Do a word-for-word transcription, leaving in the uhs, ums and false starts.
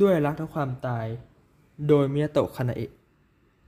ด้วยรักและความตายโดยมิยาโตะ คานาเอะ